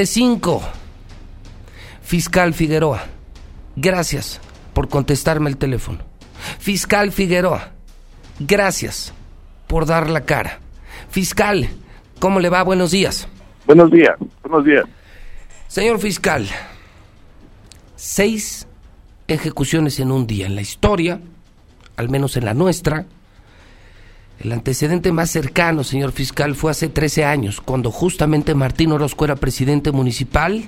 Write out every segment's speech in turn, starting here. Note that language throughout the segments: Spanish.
5. Fiscal Figueroa, gracias por contestarme el teléfono. Fiscal Figueroa, gracias por dar la cara. Fiscal, ¿cómo le va? Buenos días. Buenos días, buenos días. Señor fiscal, 6 ejecuciones en un día en la historia, al menos en la nuestra. El antecedente más cercano, señor fiscal, fue hace 13 años, cuando justamente Martín Orozco era presidente municipal.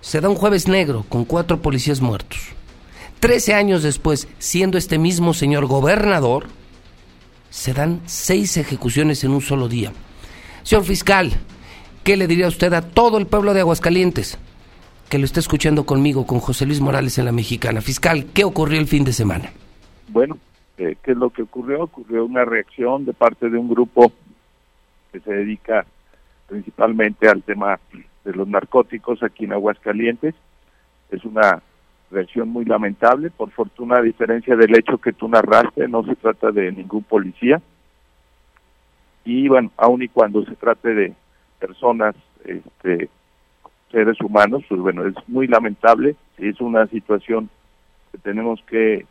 Se da un jueves negro con 4 policías muertos. 13 años después, siendo este mismo señor gobernador, se dan 6 ejecuciones en un solo día. Señor fiscal, ¿qué le diría usted a todo el pueblo de Aguascalientes que lo está escuchando conmigo, con José Luis Morales en La Mexicana? Fiscal, ¿qué ocurrió el fin de semana? Bueno, ¿qué es lo que ocurrió? Ocurrió una reacción de parte de un grupo que se dedica principalmente al tema de los narcóticos aquí en Aguascalientes. Es una reacción muy lamentable. Por fortuna, a diferencia del hecho que tú narraste, no se trata de ningún policía. Y bueno, aun y cuando se trate de personas, seres humanos, pues bueno, es muy lamentable. Es una situación que tenemos que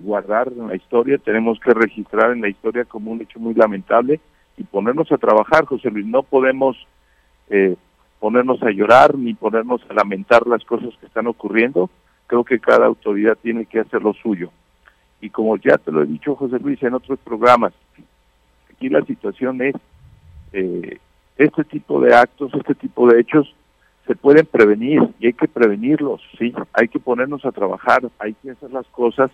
guardar en la historia, tenemos que registrar en la historia como un hecho muy lamentable y ponernos a trabajar, José Luis. No podemos ponernos a llorar ni ponernos a lamentar las cosas que están ocurriendo. Creo que cada autoridad tiene que hacer lo suyo. Y como ya te lo he dicho, José Luis, en otros programas, aquí la situación es, este tipo de actos, este tipo de hechos, se pueden prevenir y hay que prevenirlos, sí. Hay que ponernos a trabajar, hay que hacer las cosas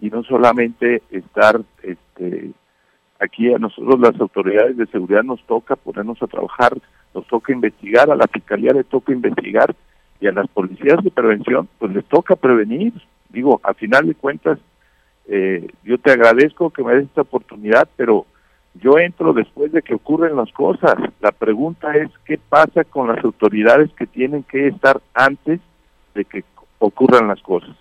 y no solamente estar, aquí a nosotros las autoridades de seguridad nos toca ponernos a trabajar, nos toca investigar, a la Fiscalía le toca investigar y a las policías de prevención pues les toca prevenir. Digo, a final de cuentas, yo te agradezco que me des esta oportunidad, pero yo entro después de que ocurren las cosas. La pregunta es, ¿qué pasa con las autoridades que tienen que estar antes de que ocurran las cosas?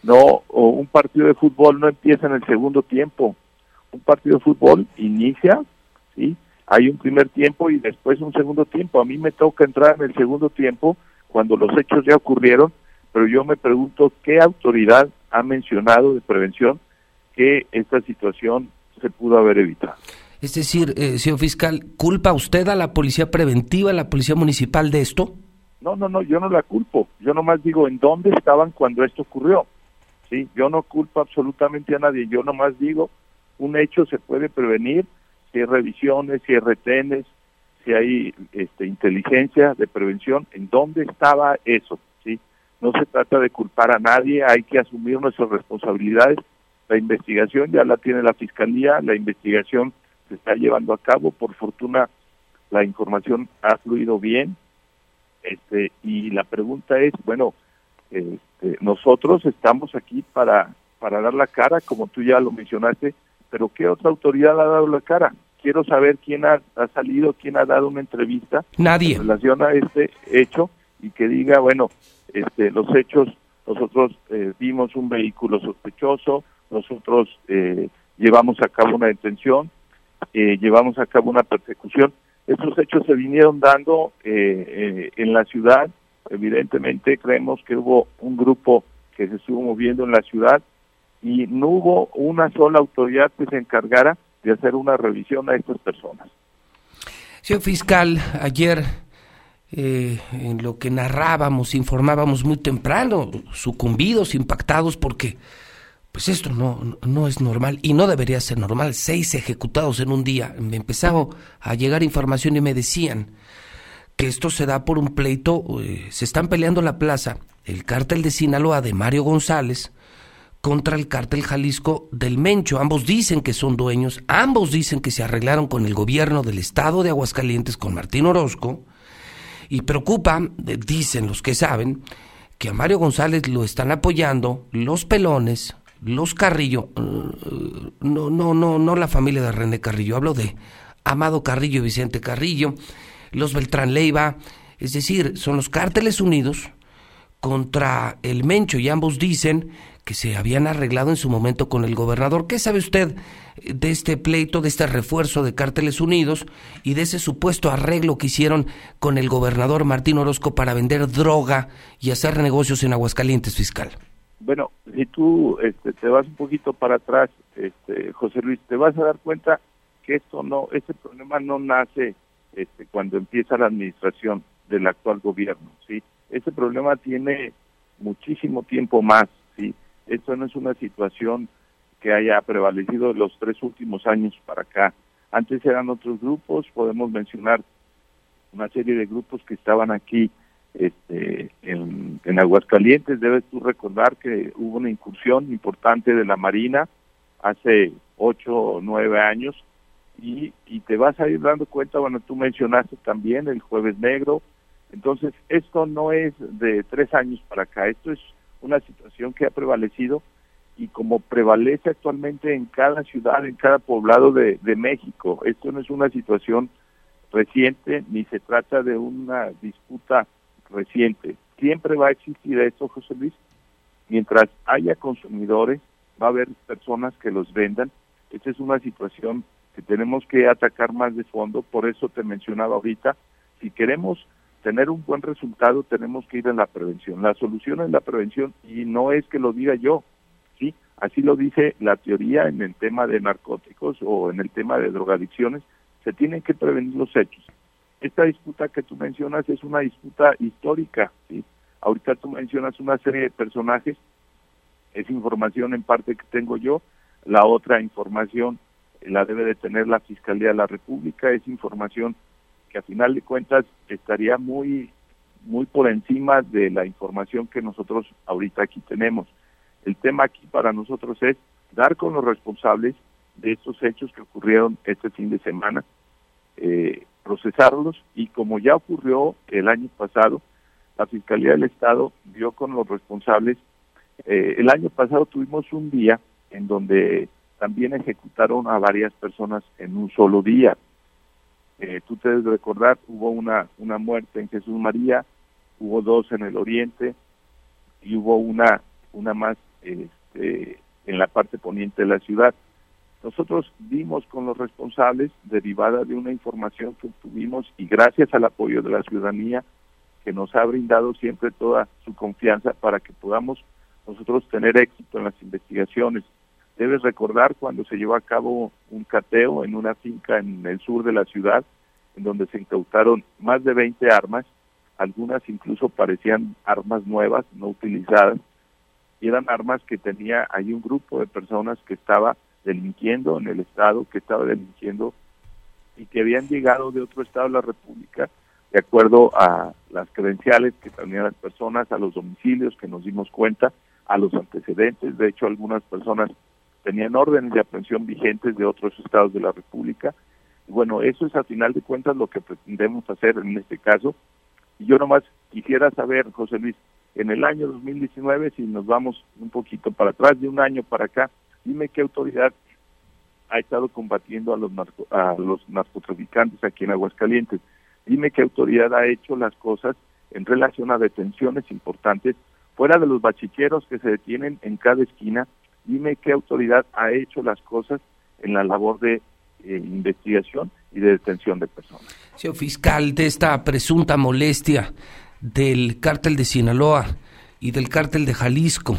No, un partido de fútbol no empieza en el segundo tiempo. Un partido de fútbol inicia, ¿sí? Hay un primer tiempo y después un segundo tiempo. A mí me toca entrar en el segundo tiempo cuando los hechos ya ocurrieron, pero yo me pregunto qué autoridad ha mencionado de prevención que esta situación se pudo haber evitado. Es decir, señor fiscal, ¿culpa usted a la policía preventiva, a la policía municipal de esto? No, yo no la culpo. Yo nomás digo en dónde estaban cuando esto ocurrió. Sí, yo no culpo absolutamente a nadie, yo nomás digo, un hecho se puede prevenir si hay revisiones, si hay retenes, si hay inteligencia de prevención, en dónde estaba eso, ¿sí? No se trata de culpar a nadie, hay que asumir nuestras responsabilidades. La investigación ya la tiene la Fiscalía, la investigación se está llevando a cabo, por fortuna la información ha fluido bien, y la pregunta es, bueno, nosotros estamos aquí para dar la cara, como tú ya lo mencionaste, pero ¿qué otra autoridad ha dado la cara? Quiero saber quién ha salido, quién ha dado una entrevista. Nadie. En relación a este hecho y que diga, bueno, los hechos, nosotros vimos un vehículo sospechoso, nosotros llevamos a cabo una detención, llevamos a cabo una persecución. Estos hechos se vinieron dando en la ciudad. Evidentemente creemos que hubo un grupo que se estuvo moviendo en la ciudad y no hubo una sola autoridad que se encargara de hacer una revisión a estas personas. Señor fiscal, ayer en lo que narrábamos, informábamos muy temprano, sucumbidos, impactados, porque pues esto no es normal y no debería ser normal, 6 ejecutados en un día. Me empezaba a llegar información y me decían que esto se da por un pleito, se están peleando la plaza, el cártel de Sinaloa de Mario González contra el cártel Jalisco del Mencho. Ambos dicen que son dueños, ambos dicen que se arreglaron con el gobierno del estado de Aguascalientes, con Martín Orozco, y preocupa, dicen los que saben, que a Mario González lo están apoyando los pelones, los Carrillo, no la familia de René Carrillo, hablo de Amado Carrillo y Vicente Carrillo, los Beltrán Leiva, es decir, son los cárteles unidos contra el Mencho y ambos dicen que se habían arreglado en su momento con el gobernador. ¿Qué sabe usted de este pleito, de este refuerzo de Cárteles Unidos y de ese supuesto arreglo que hicieron con el gobernador Martín Orozco para vender droga y hacer negocios en Aguascalientes, fiscal? Bueno, si tú te vas un poquito para atrás, José Luis, te vas a dar cuenta que este problema no nace cuando empieza la administración del actual gobierno, ¿sí? Este problema tiene muchísimo tiempo más, ¿sí? Esto no es una situación que haya prevalecido los 3 últimos años para acá. Antes eran otros grupos, podemos mencionar una serie de grupos que estaban aquí en Aguascalientes. Debes tú recordar que hubo una incursión importante de la Marina hace 8 o 9 años y te vas a ir dando cuenta, bueno, tú mencionaste también el Jueves Negro. Entonces, esto no es de 3 años para acá, esto es una situación que ha prevalecido y como prevalece actualmente en cada ciudad, en cada poblado de México. Esto no es una situación reciente, ni se trata de una disputa reciente. Siempre va a existir esto, José Luis. Mientras haya consumidores, va a haber personas que los vendan. Esta es una situación que tenemos que atacar más de fondo. Por eso te mencionaba ahorita, si queremos tener un buen resultado, tenemos que ir en la prevención. La solución es la prevención, y no es que lo diga yo, ¿sí? Así lo dice la teoría en el tema de narcóticos o en el tema de drogadicciones. Se tienen que prevenir los hechos. Esta disputa que tú mencionas es una disputa histórica, ¿sí? Ahorita tú mencionas una serie de personajes, es información en parte que tengo yo, la otra información la debe de tener la Fiscalía de la República, es información que a final de cuentas estaría muy, muy por encima de la información que nosotros ahorita aquí tenemos. El tema aquí para nosotros es dar con los responsables de estos hechos que ocurrieron este fin de semana, procesarlos, y como ya ocurrió el año pasado, la Fiscalía del Estado dio con los responsables. El año pasado tuvimos un día en donde también ejecutaron a varias personas en un solo día. Tú te debes recordar, hubo una muerte en Jesús María, hubo 2 en el Oriente y hubo una más en la parte poniente de la ciudad. Nosotros dimos con los responsables derivada de una información que obtuvimos, y gracias al apoyo de la ciudadanía que nos ha brindado siempre toda su confianza para que podamos nosotros tener éxito en las investigaciones. Debes recordar cuando se llevó a cabo un cateo en una finca en el sur de la ciudad, en donde se incautaron más de 20 armas, algunas incluso parecían armas nuevas, no utilizadas, y eran armas que tenía ahí un grupo de personas que estaba delinquiendo en el Estado, que estaba delinquiendo y que habían llegado de otro Estado de la República, de acuerdo a las credenciales que tenían las personas, a los domicilios que nos dimos cuenta, a los antecedentes. De hecho, algunas personas tenían órdenes de aprehensión vigentes de otros estados de la República. Y bueno, eso es a final de cuentas lo que pretendemos hacer en este caso. Y yo nomás quisiera saber, José Luis, en el año 2019, si nos vamos un poquito para atrás, de un año para acá, dime qué autoridad ha estado combatiendo a los narcotraficantes aquí en Aguascalientes. Dime qué autoridad ha hecho las cosas en relación a detenciones importantes, fuera de los bachiqueros que se detienen en cada esquina. Dime qué autoridad ha hecho las cosas en la labor de investigación y de detención de personas. Señor fiscal, de esta presunta molestia del cártel de Sinaloa y del cártel de Jalisco,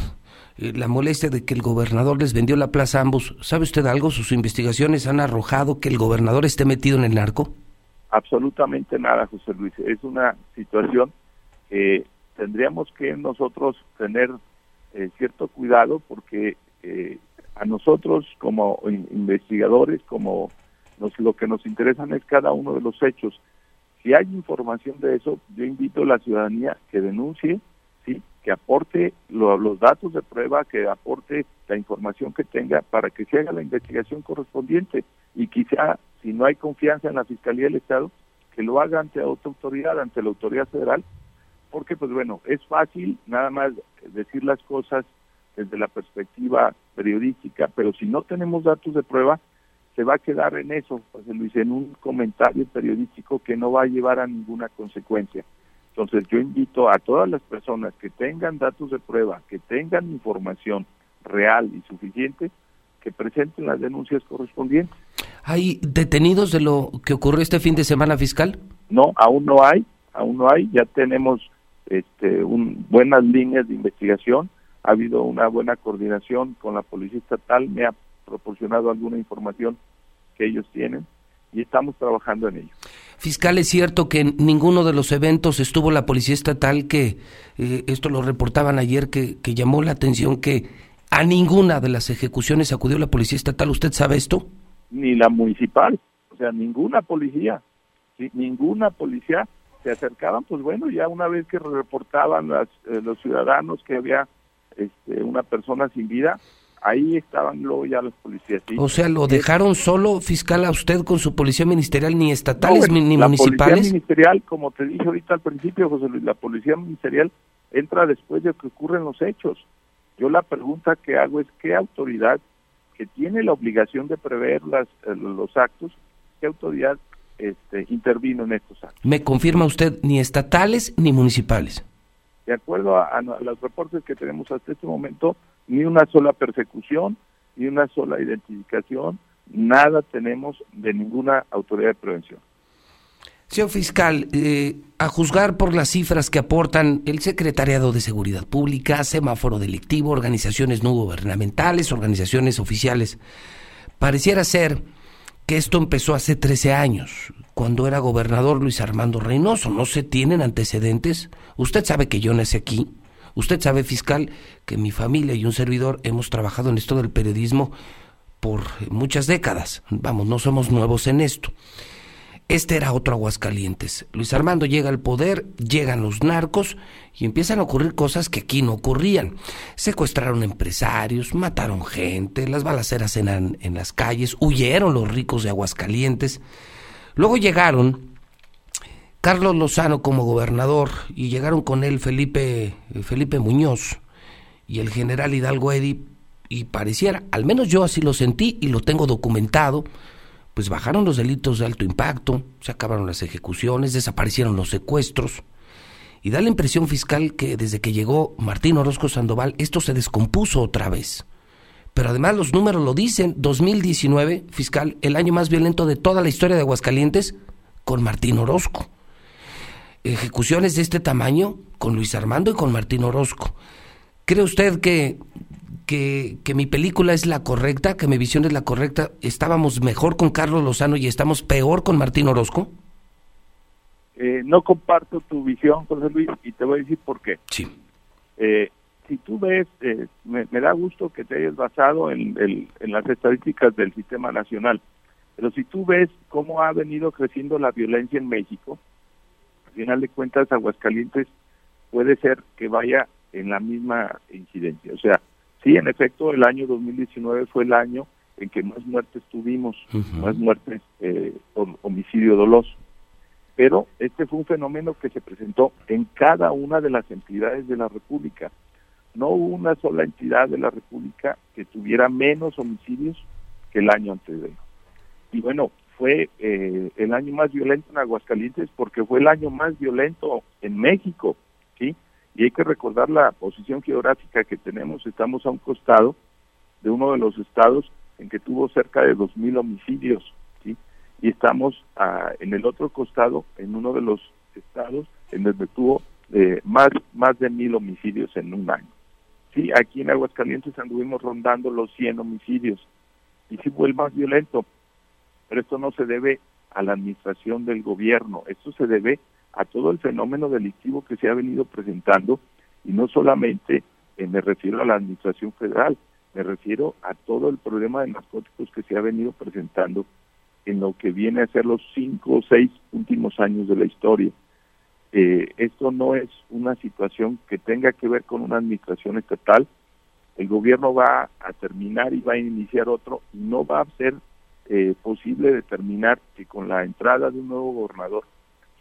la molestia de que el gobernador les vendió la plaza a ambos, ¿sabe usted algo? ¿Sus investigaciones han arrojado que el gobernador esté metido en el narco? Absolutamente nada, José Luis. Es una situación que tendríamos que nosotros tener cierto cuidado, porque a nosotros como investigadores, lo que nos interesan es cada uno de los hechos. Si hay información de eso, yo invito a la ciudadanía que denuncie, sí, que aporte los datos de prueba, que aporte la información que tenga para que se haga la investigación correspondiente, y quizá, si no hay confianza en la Fiscalía del Estado, que lo haga ante otra autoridad, ante la autoridad federal, porque pues bueno, es fácil nada más decir las cosas desde la perspectiva periodística, pero si no tenemos datos de prueba, se va a quedar en eso, pues Luis, en un comentario periodístico que no va a llevar a ninguna consecuencia. Entonces yo invito a todas las personas que tengan datos de prueba, que tengan información, real y suficiente, que presenten las denuncias correspondientes. ¿Hay detenidos de lo que ocurrió este fin de semana, fiscal? No, aún no hay, ya tenemos buenas líneas de investigación, ha habido una buena coordinación con la Policía Estatal, me ha proporcionado alguna información que ellos tienen y estamos trabajando en ello. Fiscal, es cierto que en ninguno de los eventos estuvo la Policía Estatal, que esto lo reportaban ayer, que llamó la atención que a ninguna de las ejecuciones acudió la Policía Estatal. ¿Usted sabe esto? Ni la municipal, o sea, ninguna policía se acercaban. Pues bueno, ya una vez que reportaban los ciudadanos que había una persona sin vida, ahí estaban luego ya los policías. ¿Sí? O sea, ¿lo dejaron solo, fiscal, a usted con su policía ministerial, ni estatales ni municipales? La policía ministerial, como te dije ahorita al principio, José Luis, la policía ministerial entra después de que ocurren los hechos. Yo la pregunta que hago es, ¿qué autoridad que tiene la obligación de prever los actos, qué autoridad intervino en estos actos? Me confirma usted, ni estatales ni municipales. De acuerdo a los reportes que tenemos hasta este momento, ni una sola persecución, ni una sola identificación, nada tenemos de ninguna autoridad de prevención. Señor fiscal, a juzgar por las cifras que aportan el Secretariado de Seguridad Pública, Semáforo Delictivo, organizaciones no gubernamentales, organizaciones oficiales, pareciera ser que esto empezó hace 13 años, cuando era gobernador Luis Armando Reynoso. ¿No se tienen antecedentes? Usted sabe que yo nací aquí. Usted sabe, fiscal, que mi familia y un servidor hemos trabajado en esto del periodismo por muchas décadas. Vamos, no somos nuevos en esto. Este era otro Aguascalientes. Luis Armando llega al poder, llegan los narcos y empiezan a ocurrir cosas que aquí no ocurrían. Secuestraron empresarios, mataron gente, las balaceras en las calles, huyeron los ricos de Aguascalientes. Luego llegaron Carlos Lozano como gobernador y llegaron con él Felipe Muñoz y el general Hidalgo Edi, y pareciera, al menos yo así lo sentí y lo tengo documentado, pues bajaron los delitos de alto impacto, se acabaron las ejecuciones, desaparecieron los secuestros, y da la impresión, fiscal, que desde que llegó Martín Orozco Sandoval esto se descompuso otra vez. Pero además los números lo dicen, 2019, fiscal, el año más violento de toda la historia de Aguascalientes con Martín Orozco. Ejecuciones de este tamaño con Luis Armando y con Martín Orozco. ¿Cree usted que mi película es la correcta, que mi visión es la correcta? ¿Estábamos mejor con Carlos Lozano y estamos peor con Martín Orozco? No comparto tu visión, José Luis, y te voy a decir por qué. Sí. Si tú ves, me da gusto que te hayas basado en las estadísticas del sistema nacional, pero si tú ves cómo ha venido creciendo la violencia en México, al final de cuentas Aguascalientes puede ser que vaya en la misma incidencia. O sea, sí, en efecto, el año 2019 fue el año en que más muertes tuvimos, uh-huh, más muertes por homicidio doloso. Pero este fue un fenómeno que se presentó en cada una de las entidades de la República. No hubo una sola entidad de la República que tuviera menos homicidios que el año anterior. Y bueno, fue el año más violento en Aguascalientes porque fue el año más violento en México, ¿sí? Y hay que recordar la posición geográfica que tenemos. Estamos a un costado de uno de los estados en que tuvo cerca de 2,000 homicidios, ¿sí? Y estamos en el otro costado, en uno de los estados en donde tuvo más de 1,000 homicidios en un año. Sí, aquí en Aguascalientes anduvimos rondando los 100 homicidios, y sí fue el más violento, pero esto no se debe a la administración del gobierno, esto se debe a todo el fenómeno delictivo que se ha venido presentando, y no solamente me refiero a la administración federal, me refiero a todo el problema de narcóticos que se ha venido presentando en lo que viene a ser los 5 o 6 últimos años de la historia. Esto no es una situación que tenga que ver con una administración estatal. El gobierno va a terminar y va a iniciar otro, y no va a ser posible determinar que con la entrada de un nuevo gobernador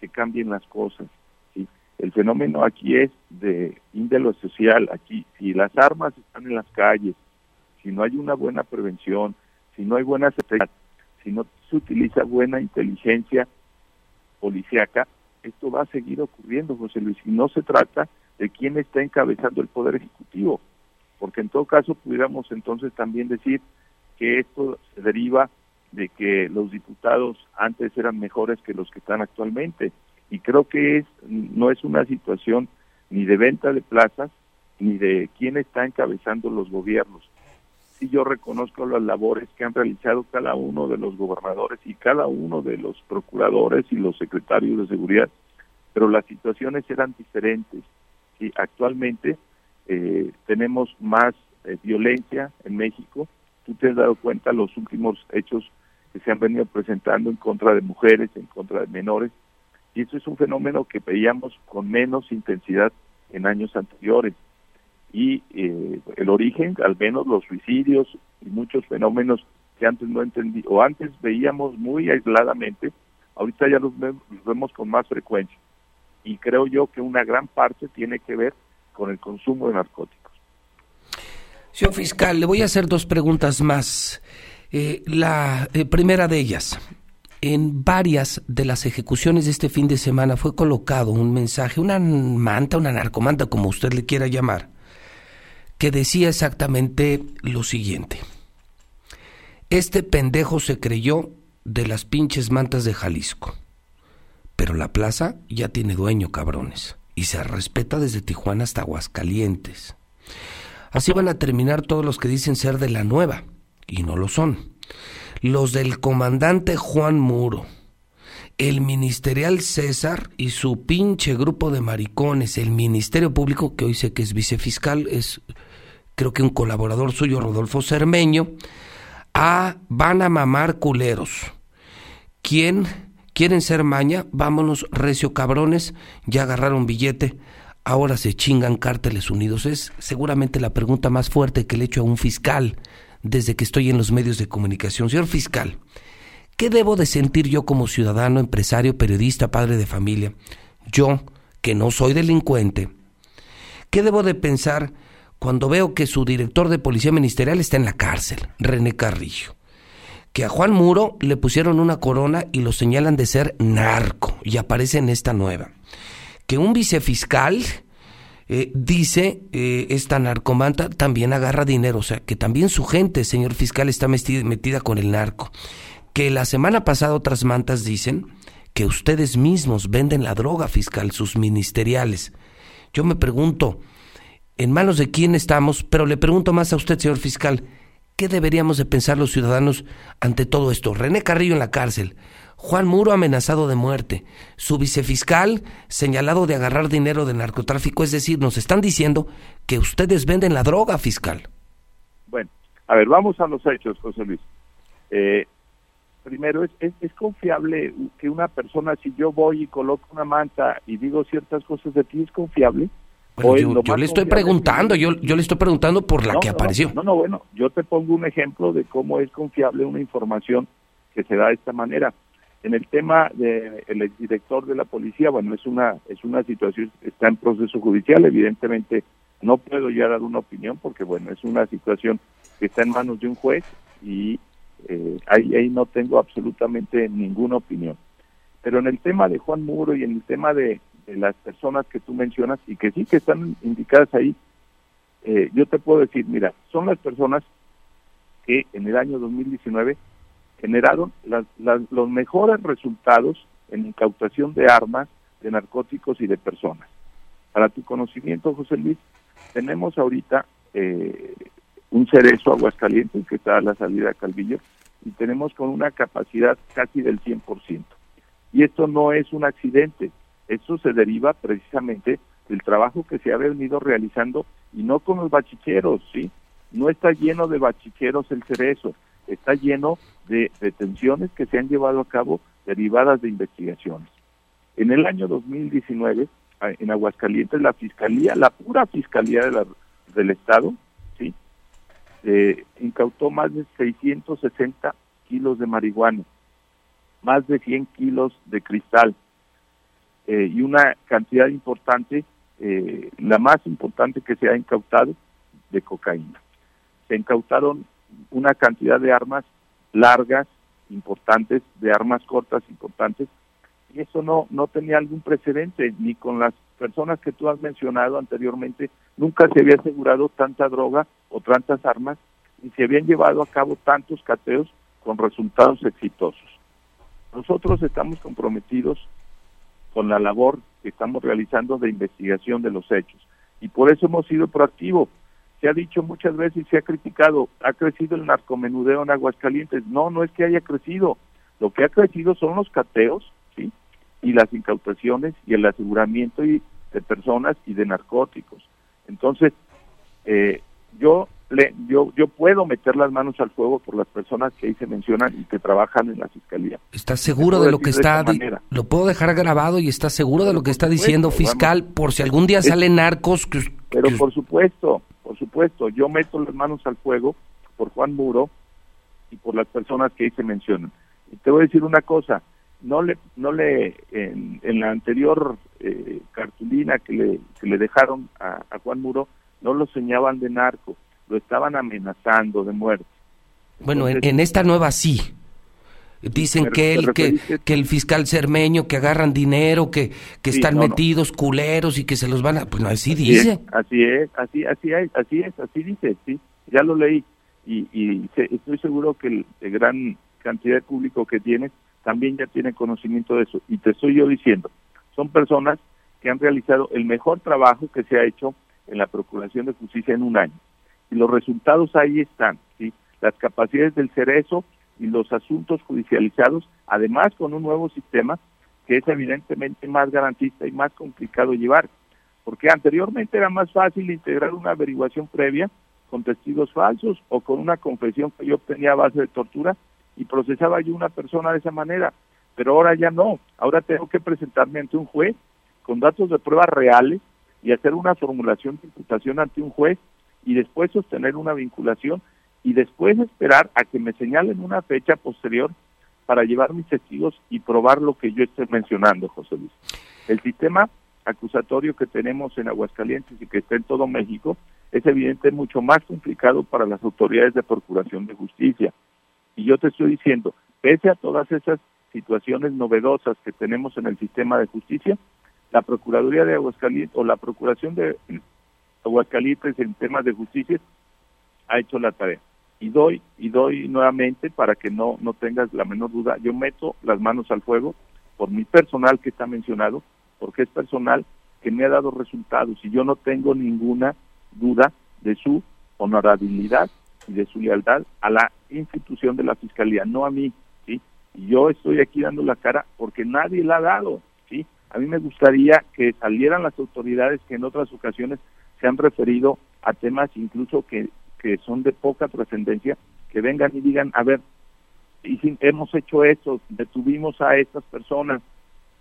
que cambien las cosas, ¿sí? El fenómeno aquí es de índole social. Aquí, si las armas están en las calles, si no hay una buena prevención, si no hay buena seguridad, si no se utiliza buena inteligencia policíaca, esto va a seguir ocurriendo, José Luis. Y no se trata de quién está encabezando el Poder Ejecutivo, porque en todo caso pudiéramos entonces también decir que esto se deriva de que los diputados antes eran mejores que los que están actualmente, y creo que no es una situación ni de venta de plazas, ni de quién está encabezando los gobiernos. Sí, yo reconozco las labores que han realizado cada uno de los gobernadores y cada uno de los procuradores y los secretarios de seguridad, pero las situaciones eran diferentes. Sí, actualmente tenemos más violencia en México. Tú te has dado cuenta los últimos hechos que se han venido presentando en contra de mujeres, en contra de menores, y eso es un fenómeno que veíamos con menos intensidad en años anteriores. Y el origen, al menos los suicidios y muchos fenómenos que antes no entendí, o antes veíamos muy aisladamente, ahorita ya los vemos con más frecuencia. Y creo yo que una gran parte tiene que ver con el consumo de narcóticos. Señor fiscal, le voy a hacer dos preguntas más. La primera de ellas, en varias de las ejecuciones de este fin de semana fue colocado un mensaje, una manta, una narcomanta, como usted le quiera llamar, que decía exactamente lo siguiente: este pendejo se creyó de las pinches mantas de Jalisco, pero la plaza ya tiene dueño, cabrones, y se respeta desde Tijuana hasta Aguascalientes. Así van a terminar todos los que dicen ser de la nueva, y no lo son. Los del comandante Juan Muro, el ministerial César y su pinche grupo de maricones, el Ministerio Público, que hoy sé que es vicefiscal, es creo que un colaborador suyo, Rodolfo Cermeño, van a mamar culeros. ¿Quieren ser maña? Vámonos recio, cabrones, ya agarraron billete, ahora se chingan cárteles unidos. Es seguramente la pregunta más fuerte que le he hecho a un fiscal desde que estoy en los medios de comunicación. Señor fiscal, ¿qué debo de sentir yo como ciudadano, empresario, periodista, padre de familia? Yo, que no soy delincuente, ¿qué debo de pensar cuando veo que su director de policía ministerial está en la cárcel, René Carrillo? Que a Juan Muro le pusieron una corona y lo señalan de ser narco, y aparece en esta nueva. Que un vicefiscal dice esta narcomanta también agarra dinero, o sea, que también su gente, señor fiscal, está metida con el narco. Que la semana pasada otras mantas dicen que ustedes mismos venden la droga, fiscal, sus ministeriales. Yo me pregunto, ¿en manos de quién estamos? Pero le pregunto más a usted, señor fiscal, ¿qué deberíamos de pensar los ciudadanos ante todo esto? René Carrillo en la cárcel, Juan Muro amenazado de muerte, su vicefiscal señalado de agarrar dinero de narcotráfico, es decir, nos están diciendo que ustedes venden la droga, fiscal. Bueno, a ver, vamos a los hechos, José Luis. Primero, ¿es confiable que una persona, si yo voy y coloco una manta y digo ciertas cosas de ti, es confiable? Bueno, yo le estoy preguntando, yo le estoy preguntando por la que apareció. Bueno, yo te pongo un ejemplo de cómo es confiable una información que se da de esta manera. En el tema del exdirector de la policía, bueno, es una situación, está en proceso judicial, evidentemente no puedo ya dar una opinión porque, bueno, es una situación que está en manos de un juez y ahí no tengo absolutamente ninguna opinión. Pero en el tema de Juan Muro y en el tema de las personas que tú mencionas y que sí que están indicadas ahí, yo te puedo decir, mira, son las personas que en el año 2019 generaron los mejores resultados en incautación de armas, de narcóticos y de personas. Para tu conocimiento, José Luis, tenemos ahorita un Cerezo, Aguascalientes, que está a la salida de Calvillo, y tenemos con una capacidad casi del 100%. Y esto no es un accidente, esto se deriva precisamente del trabajo que se ha venido realizando, y no con los bachicheros, ¿sí? No está lleno de bachicheros el Cerezo, está lleno de detenciones que se han llevado a cabo derivadas de investigaciones. En el año 2019, en Aguascalientes, la Fiscalía, la pura Fiscalía del Estado, ¿sí? Incautó más de 660 kilos de marihuana, más de 100 kilos de cristal, y una cantidad importante, la más importante que se ha incautado, de cocaína. Se incautaron una cantidad de armas largas, importantes, de armas cortas, importantes, y eso no tenía algún precedente, ni con las personas que tú has mencionado anteriormente, nunca se había asegurado tanta droga o tantas armas y se habían llevado a cabo tantos cateos con resultados exitosos. Nosotros estamos comprometidos con la labor que estamos realizando de investigación de los hechos y por eso hemos sido proactivos. Se ha dicho muchas veces y se ha criticado, ha crecido el narcomenudeo en Aguascalientes. No, no es que haya crecido. Lo que ha crecido son los cateos, ¿sí?, y las incautaciones y el aseguramiento de personas y de narcóticos. Entonces, yo puedo meter las manos al fuego por las personas que ahí se mencionan y que trabajan en la Fiscalía. ¿Estás seguro de lo que está...? Lo puedo dejar grabado y ¿estás seguro de lo que está diciendo, fiscal, por si algún día salen narcos? Pero por supuesto, yo meto las manos al fuego por Juan Muro y por las personas que ahí se mencionan. Y te voy a decir una cosa, en la anterior cartulina que le dejaron a Juan Muro, no lo señalaban de narco, lo estaban amenazando de muerte. Bueno, entonces, en esta nueva sí. Dicen que el fiscal Cermeño, que agarran dinero, que sí, están metidos culeros y que se los van a... Pues no, así dice. Así dice, sí. Ya lo leí y estoy seguro que el gran cantidad de público que tienes también ya tiene conocimiento de eso. Y te estoy yo diciendo, son personas que han realizado el mejor trabajo que se ha hecho en la Procuración de Justicia en un año. Y los resultados ahí están, ¿sí? Las capacidades del Cerezo y los asuntos judicializados, además con un nuevo sistema que es evidentemente más garantista y más complicado llevar, porque anteriormente era más fácil integrar una averiguación previa con testigos falsos o con una confesión que yo obtenía a base de tortura y procesaba yo una persona de esa manera, pero ahora ya no, ahora tengo que presentarme ante un juez con datos de pruebas reales y hacer una formulación de imputación ante un juez y después sostener una vinculación y después esperar a que me señalen una fecha posterior para llevar mis testigos y probar lo que yo estoy mencionando, José Luis. El sistema acusatorio que tenemos en Aguascalientes y que está en todo México es evidente mucho más complicado para las autoridades de Procuración de Justicia. Y yo te estoy diciendo, pese a todas esas situaciones novedosas que tenemos en el sistema de justicia, la Procuraduría de Aguascalientes o la Procuración de Aguascalientes en temas de justicia ha hecho la tarea. Y doy nuevamente para que no tengas la menor duda, yo meto las manos al fuego por mi personal que está mencionado, porque es personal que me ha dado resultados y yo no tengo ninguna duda de su honorabilidad y de su lealtad a la institución de la Fiscalía, no a mí, ¿sí? Y yo estoy aquí dando la cara porque nadie la ha dado, ¿sí? A mí me gustaría que salieran las autoridades que en otras ocasiones se han referido a temas incluso que son de poca trascendencia, que vengan y digan, a ver, hemos hecho esto, detuvimos a estas personas,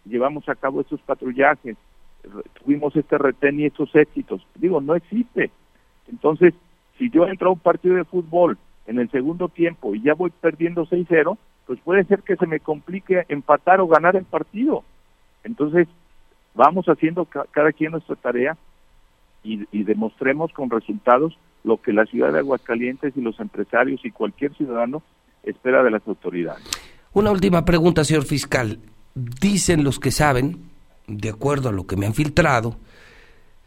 llevamos a cabo estos patrullajes, tuvimos este retén y estos éxitos. Digo, no existe. Entonces, si yo entro a un partido de fútbol en el segundo tiempo y ya voy perdiendo 6-0, pues puede ser que se me complique empatar o ganar el partido. Entonces, vamos haciendo cada quien nuestra tarea y demostremos con resultados lo que la ciudad de Aguascalientes y los empresarios y cualquier ciudadano espera de las autoridades. Una última pregunta, señor fiscal. Dicen los que saben, de acuerdo a lo que me han filtrado,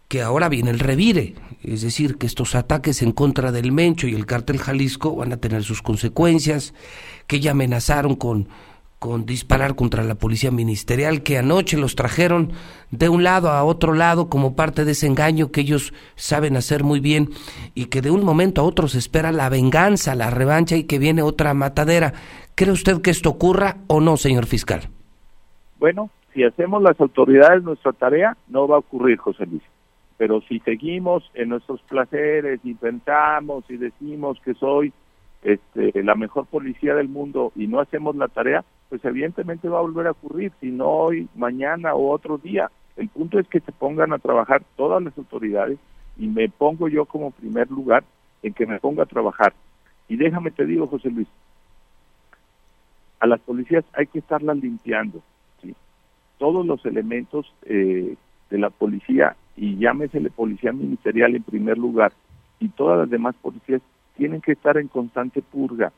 que ahora viene el revire, es decir, que estos ataques en contra del Mencho y el Cártel Jalisco van a tener sus consecuencias, que ya amenazaron con disparar contra la policía ministerial, que anoche los trajeron de un lado a otro lado como parte de ese engaño que ellos saben hacer muy bien y que de un momento a otro se espera la venganza, la revancha y que viene otra matadera. ¿Cree usted que esto ocurra o no, señor fiscal? Bueno, si hacemos las autoridades nuestra tarea, no va a ocurrir, José Luis. Pero si seguimos en nuestros placeres, inventamos y decimos que soy la mejor policía del mundo y no hacemos la tarea, pues evidentemente va a volver a ocurrir, si no hoy, mañana o otro día. El punto es que se pongan a trabajar todas las autoridades y me pongo yo como primer lugar en que me ponga a trabajar. Y déjame te digo, José Luis, a las policías hay que estarlas limpiando, ¿sí? Todos los elementos de la policía, y llámesele policía ministerial en primer lugar, y todas las demás policías tienen que estar en constante purga.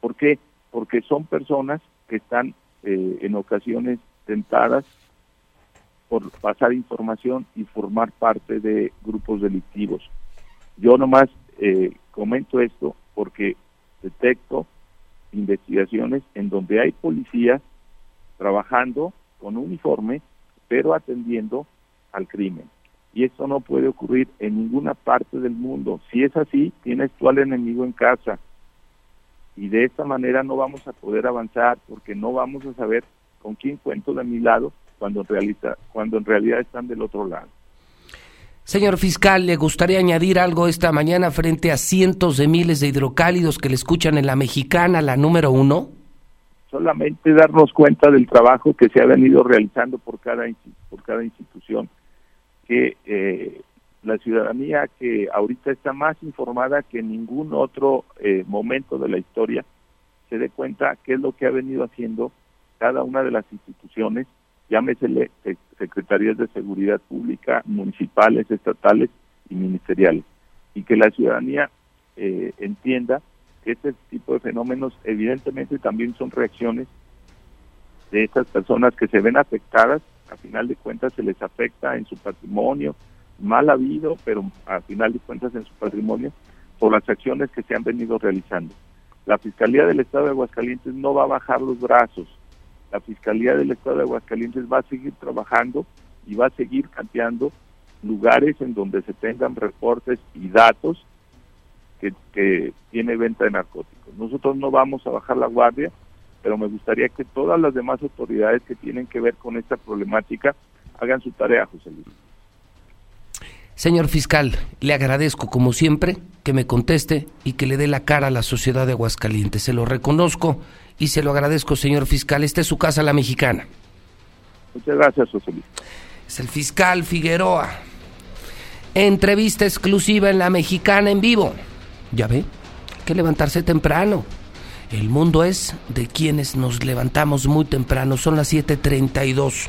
¿Por qué? Porque son personas que están en ocasiones tentadas por pasar información y formar parte de grupos delictivos. Yo nomás comento esto porque detecto investigaciones en donde hay policías trabajando con uniforme, pero atendiendo al crimen. Y esto no puede ocurrir en ninguna parte del mundo. Si es así, tienes tú al enemigo en casa. Y de esta manera no vamos a poder avanzar, porque no vamos a saber con quién cuento de mi lado cuando en realidad están del otro lado. Señor fiscal, ¿le gustaría añadir algo esta mañana frente a cientos de miles de hidrocálidos que le escuchan en La Mexicana, la número uno? Solamente darnos cuenta del trabajo que se ha venido realizando por cada institución, que la ciudadanía, que ahorita está más informada que en ningún otro momento de la historia, se dé cuenta qué es lo que ha venido haciendo cada una de las instituciones, llámesele secretarías de seguridad pública, municipales, estatales y ministeriales, y que la ciudadanía entienda que este tipo de fenómenos evidentemente también son reacciones de estas personas que se ven afectadas. A final de cuentas se les afecta en su patrimonio, mal habido, pero a final de cuentas en su patrimonio, por las acciones que se han venido realizando. La Fiscalía del Estado de Aguascalientes no va a bajar los brazos. La Fiscalía del Estado de Aguascalientes va a seguir trabajando y va a seguir cambiando lugares en donde se tengan reportes y datos que tiene venta de narcóticos. Nosotros no vamos a bajar la guardia, pero me gustaría que todas las demás autoridades que tienen que ver con esta problemática hagan su tarea, José Luis. Señor fiscal, le agradezco como siempre que me conteste y que le dé la cara a la sociedad de Aguascalientes. Se lo reconozco y se lo agradezco, señor fiscal. Esta es su casa, La Mexicana. Muchas gracias, José Luis. Es el fiscal Figueroa. Entrevista exclusiva en La Mexicana en vivo. Ya ve, hay que levantarse temprano. El mundo es de quienes nos levantamos muy temprano. Son las 7:32.